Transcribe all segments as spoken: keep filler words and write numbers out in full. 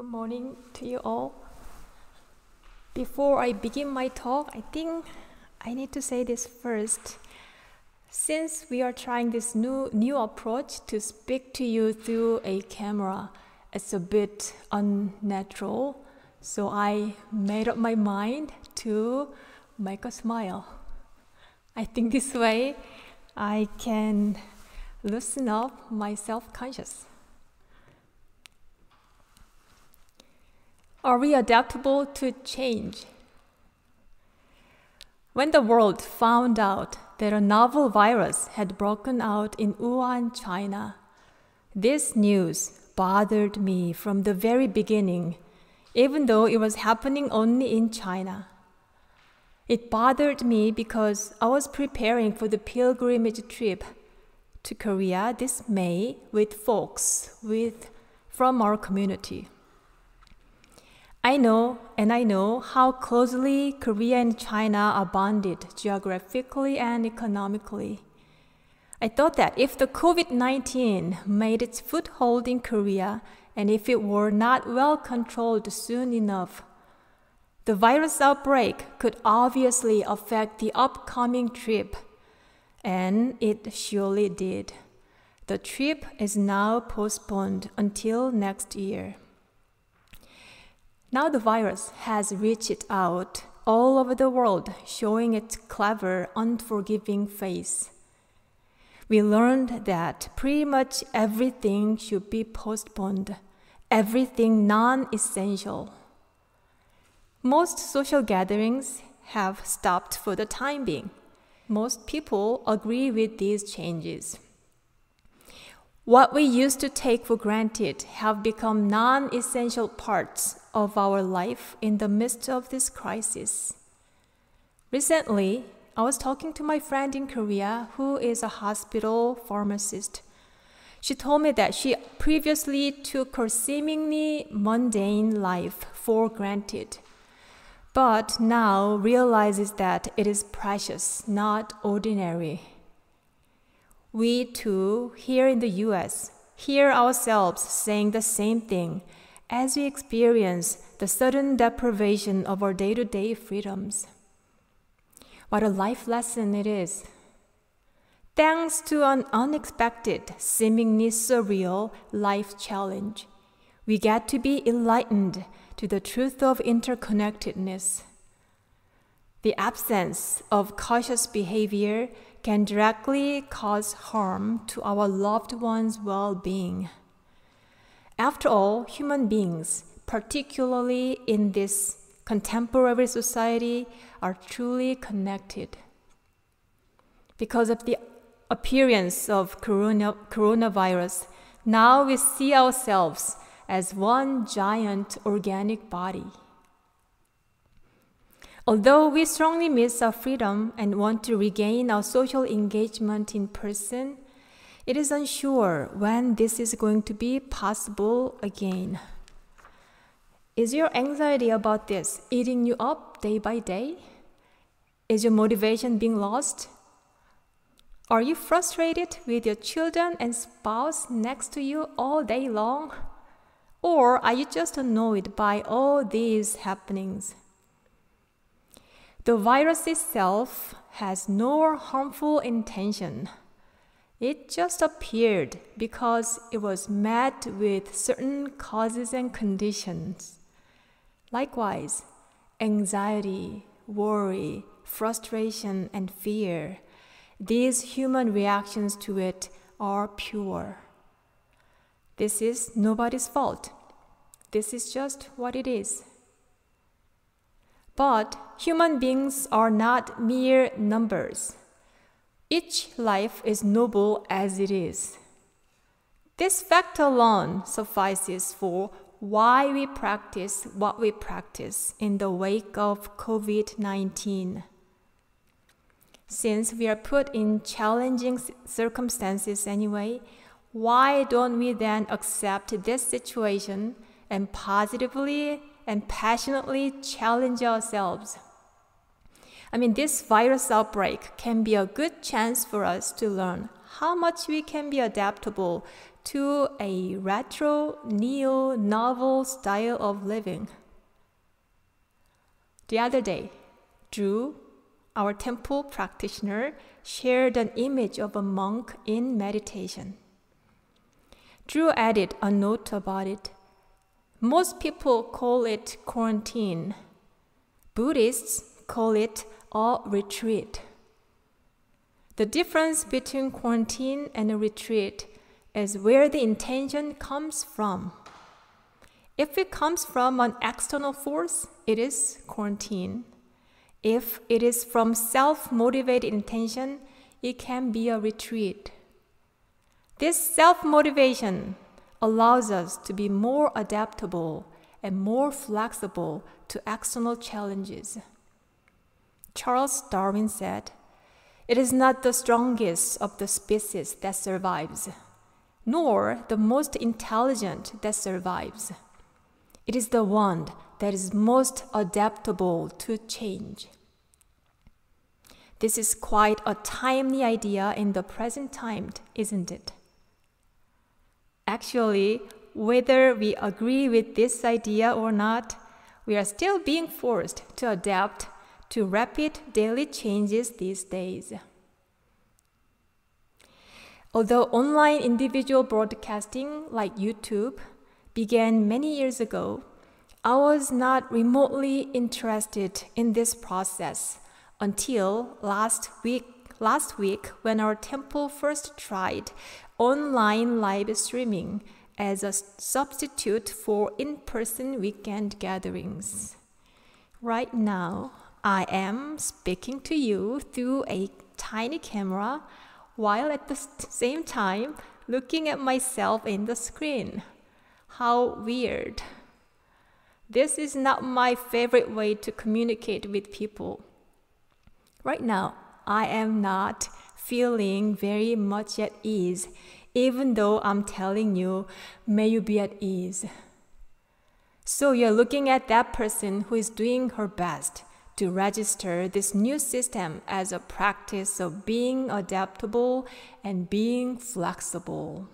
Good morning to you all. Before I begin my talk, I think I need to say this first. Since we are trying this new, new approach to speak to you through a camera, it's a bit unnatural. So I made up my mind to make a smile. I think this way I can loosen up my self-conscious. Are we adaptable to change? When the world found out that a novel virus had broken out in Wuhan, China, this news bothered me from the very beginning, even though it was happening only in China. It bothered me because I was preparing for the pilgrimage trip to Korea this May with folks with, from our community. I know, and I know, how closely Korea and China are bonded geographically and economically. I thought that if the COVID nineteen made its foothold in Korea, and if it were not well controlled soon enough, the virus outbreak could obviously affect the upcoming trip, and it surely did. The trip is now postponed until next year. Now the virus has reached out all over the world, showing its clever, unforgiving face. We learned that pretty much everything should be postponed, everything non-essential. Most social gatherings have stopped for the time being. Most people agree with these changes. What we used to take for granted have become non-essential parts of our life in the midst of this crisis. Recently, I was talking to my friend in Korea who is a hospital pharmacist. She told me that she previously took her seemingly mundane life for granted, but now realizes that it is precious, not ordinary. We too, here in the U S, hear ourselves saying the same thing as we experience the sudden deprivation of our day-to-day freedoms. What a life lesson it is. Thanks to an unexpected, seemingly surreal life challenge, we get to be enlightened to the truth of interconnectedness. The absence of cautious behavior can directly cause harm to our loved ones' well-being. After all, human beings, particularly in this contemporary society, are truly connected. Because of the appearance of corona, coronavirus, now we see ourselves as one giant organic body. Although we strongly miss our freedom and want to regain our social engagement in person, it is unsure when this is going to be possible again. Is your anxiety about this eating you up day by day? Is your motivation being lost? Are you frustrated with your children and spouse next to you all day long? Or are you just annoyed by all these happenings? The virus itself has no harmful intention. It just appeared because it was met with certain causes and conditions. Likewise, anxiety, worry, frustration, and fear, these human reactions to it are pure. This is nobody's fault. This is just what it is. But human beings are not mere numbers. Each life is noble as it is. This fact alone suffices for why we practice what we practice in the wake of COVID nineteen. Since we are put in challenging circumstances anyway, why don't we then accept this situation and positively and passionately challenge ourselves? I mean, this virus outbreak can be a good chance for us to learn how much we can be adaptable to a retro, neo-novel style of living. The other day, Drew, our temple practitioner, shared an image of a monk in meditation. Drew added a note about it. Most people call it quarantine. Buddhists call it a retreat. The difference between quarantine and a retreat is where the intention comes from. If it comes from an external force, it is quarantine. If it is from self-motivated intention, it can be a retreat. This self-motivation allows us to be more adaptable and more flexible to external challenges. Charles Darwin said, "It is not the strongest of the species that survives, nor the most intelligent that survives. It is the one that is most adaptable to change." This is quite a timely idea in the present time, isn't it? Actually, whether we agree with this idea or not, we are still being forced to adapt to rapid daily changes these days. Although online individual broadcasting like YouTube began many years ago, I was not remotely interested in this process until last week, last week when our temple first tried online live streaming as a substitute for in-person weekend gatherings. Right now, I am speaking to you through a tiny camera while at the same time looking at myself in the screen. How weird. This is not my favorite way to communicate with people. Right now, I am not feeling very much at ease, even though I'm telling you, may you be at ease. So you're looking at that person who is doing her best to register this new system as a practice of being adaptable and being flexible.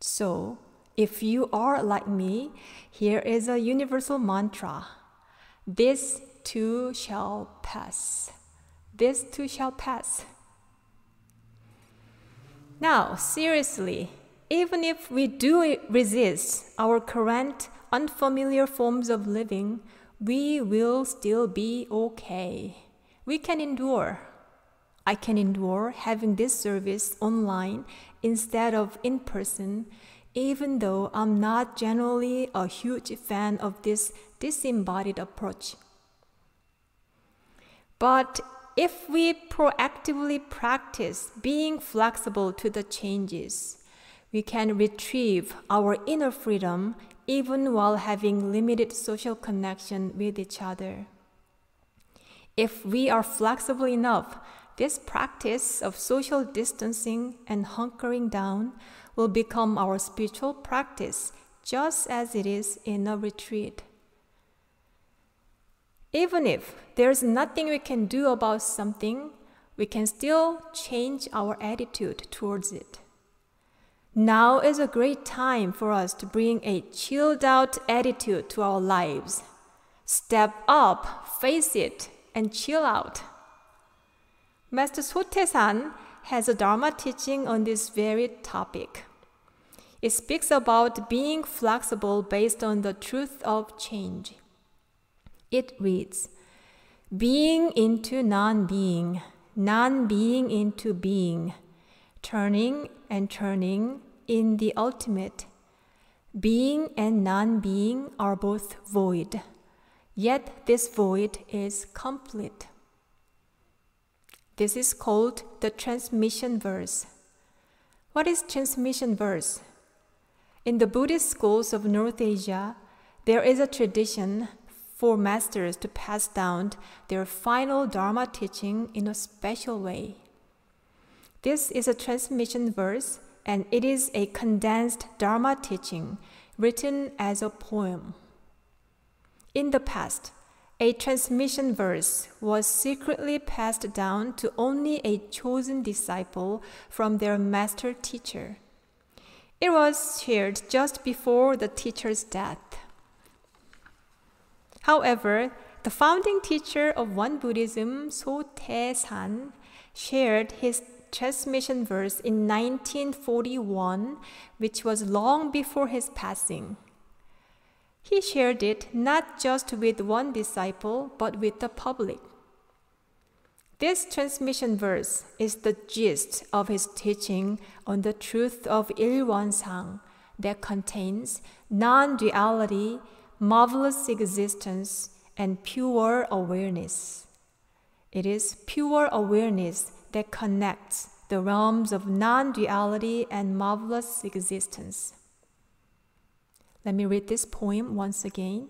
So, if you are like me, here is a universal mantra. This too shall pass. This too shall pass. Now, seriously, even if we do resist our current unfamiliar forms of living, we will still be okay. We can endure. I can endure having this service online instead of in person, even though I'm not generally a huge fan of this disembodied approach. But if we proactively practice being flexible to the changes, we can retrieve our inner freedom even while having limited social connection with each other. If we are flexible enough, this practice of social distancing and hunkering down will become our spiritual practice, just as it is in a retreat. Even if there's nothing we can do about something, we can still change our attitude towards it. Now is a great time for us to bring a chilled-out attitude to our lives. Step up, face it, and chill out. Master Sotaesan has a Dharma teaching on this very topic. It speaks about being flexible based on the truth of change. It reads, "Being into non-being, non-being into being, turning and turning in the ultimate. Being and non-being are both void, yet this void is complete." This is called the transmission verse. What is transmission verse? In the Buddhist schools of North Asia, there is a tradition for masters to pass down their final Dharma teaching in a special way. This is a transmission verse, and it is a condensed Dharma teaching written as a poem. In the past, a transmission verse was secretly passed down to only a chosen disciple from their master teacher. It was shared just before the teacher's death. However, the founding teacher of Won Buddhism, Sotaesan, shared his transmission verse in nineteen forty-one, which was long before his passing. He shared it not just with one disciple, but with the public. This transmission verse is the gist of his teaching on the truth of Il Won Sang that contains non-duality, marvelous existence, and pure awareness. It is pure awareness that connects the realms of non-duality and marvelous existence. Let me read this poem once again.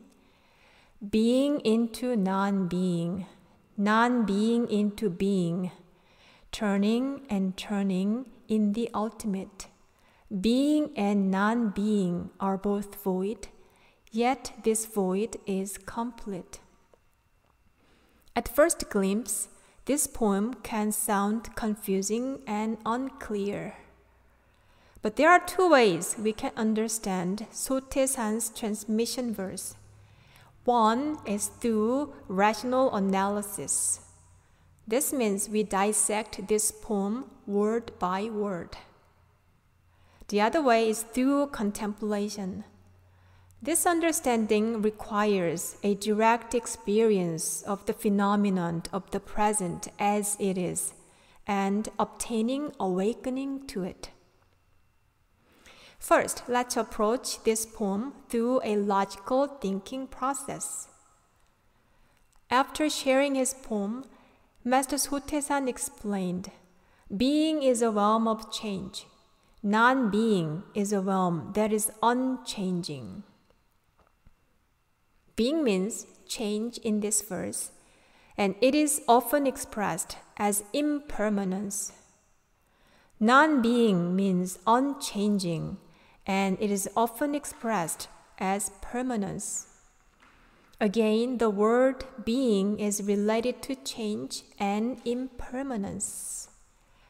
Being into non-being, non-being into being, turning and turning in the ultimate. Being and non-being are both void, yet this void is complete. At first glimpse, this poem can sound confusing and unclear. But there are two ways we can understand Sotaesan's transmission verse. One is through rational analysis. This means we dissect this poem word by word. The other way is through contemplation. This understanding requires a direct experience of the phenomenon of the present as it is, and obtaining awakening to it. First, let's approach this poem through a logical thinking process. After sharing his poem, Master Sotaesan explained, being is a realm of change. Non-being is a realm that is unchanging. Being means change in this verse, and it is often expressed as impermanence. Non-being means unchanging, and it is often expressed as permanence. Again, the word being is related to change and impermanence.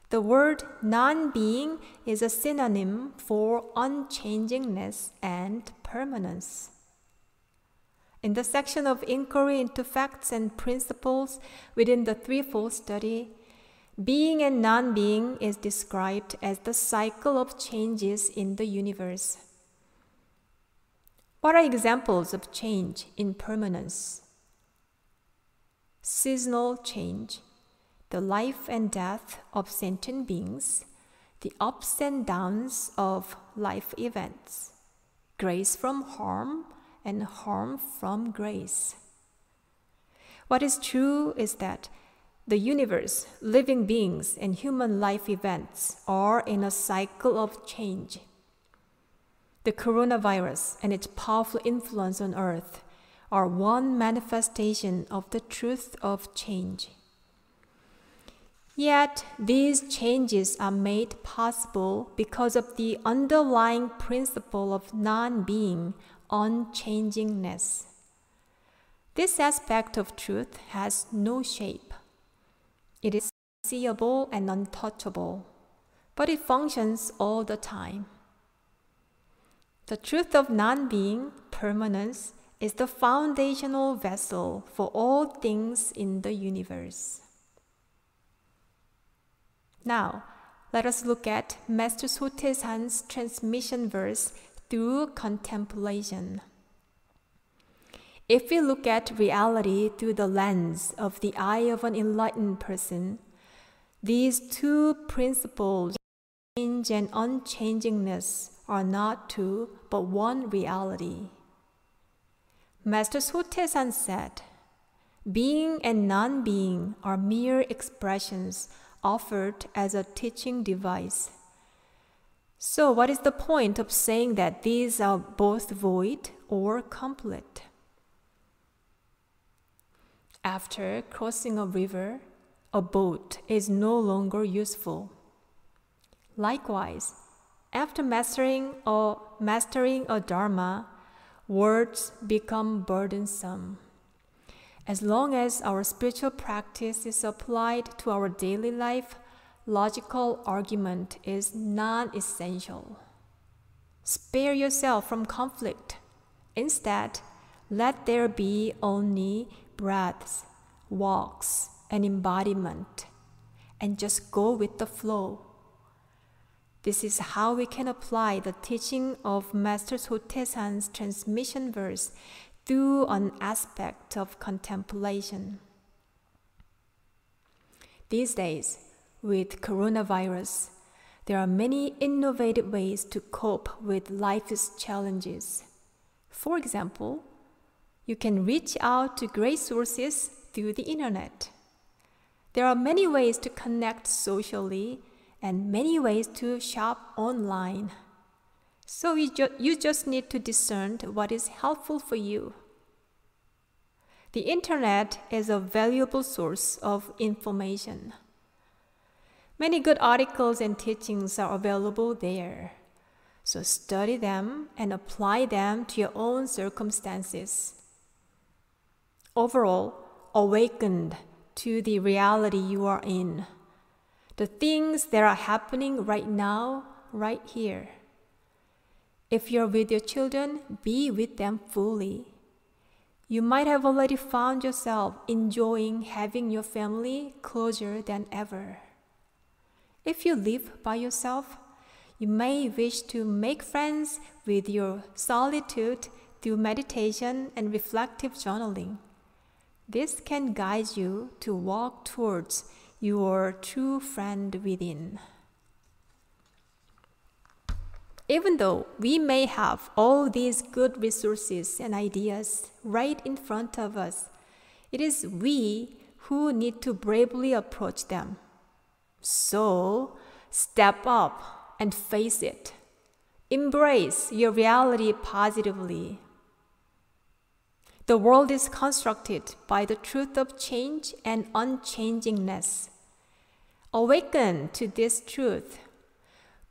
The word non-being is a synonym for unchangingness and permanence. In the section of inquiry into facts and principles within the threefold study, being and non-being is described as the cycle of changes in the universe. What are examples of change in permanence? Seasonal change, the life and death of sentient beings, the ups and downs of life events, grace from harm and harm from grace. What is true is that the universe, living beings, and human life events are in a cycle of change. The coronavirus and its powerful influence on Earth are one manifestation of the truth of change. Yet, these changes are made possible because of the underlying principle of non-being, unchangingness. This aspect of truth has no shape. It is seeable and untouchable, but it functions all the time. The truth of non-being, permanence, is the foundational vessel for all things in the universe. Now, let us look at Master Sotaesan's transmission verse through contemplation. If we look at reality through the lens of the eye of an enlightened person, these two principles, change and unchangingness, are not two, but one reality. Master Sotaesan said, being and non-being are mere expressions offered as a teaching device. So what is the point of saying that these are both void or complete? After crossing a river, a boat is no longer useful. Likewise, after mastering a, mastering a Dharma, words become burdensome. As long as our spiritual practice is applied to our daily life, logical argument is non-essential. Spare yourself from conflict. Instead, let there be only breaths, walks, and embodiment, and just go with the flow. This is how we can apply the teaching of Master Sotaesan's transmission verse through an aspect of contemplation. These days, with coronavirus, there are many innovative ways to cope with life's challenges. For example, you can reach out to great sources through the internet. There are many ways to connect socially and many ways to shop online. So you, ju you just need to discern what is helpful for you. The internet is a valuable source of information. Many good articles and teachings are available there. So study them and apply them to your own circumstances. Overall, awakened to the reality you are in, the things that are happening right now, right here. If you're with your children, be with them fully. You might have already found yourself enjoying having your family closer than ever. If you live by yourself, you may wish to make friends with your solitude through meditation and reflective journaling. This can guide you to walk towards your true friend within. Even though we may have all these good resources and ideas right in front of us, it is we who need to bravely approach them. So, step up and face it. Embrace your reality positively. The world is constructed by the truth of change and unchangingness. Awaken to this truth.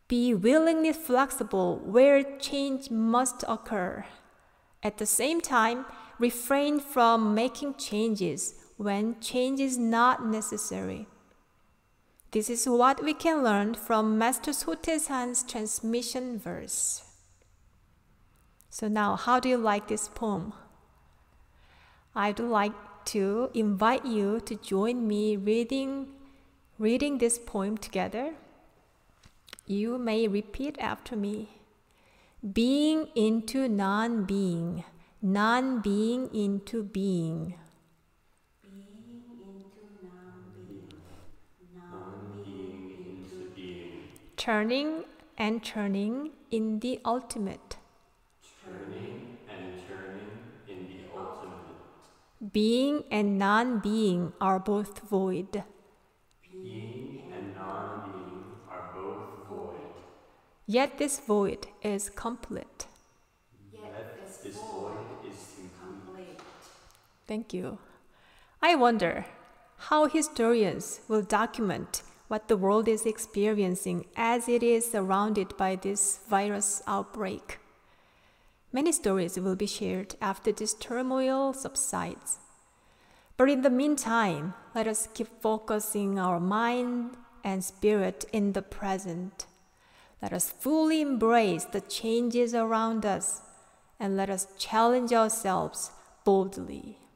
Be willingly flexible where change must occur. At the same time, refrain from making changes when change is not necessary. This is what we can learn from Master Sotaesan's transmission verse. So now, how do you like this poem? I'd like to invite you to join me reading, reading this poem together. You may repeat after me. Being into non-being, non-being into being. Turning and turning in the ultimate. Turning and turning in the ultimate. Being and non-being are both void. Being and non-being are both void. Yet this void is complete. Yet this void is incomplete. Thank you. I wonder how historians will document what the world is experiencing as it is surrounded by this virus outbreak. Many stories will be shared after this turmoil subsides. But in the meantime, let us keep focusing our mind and spirit in the present. Let us fully embrace the changes around us, and let us challenge ourselves boldly.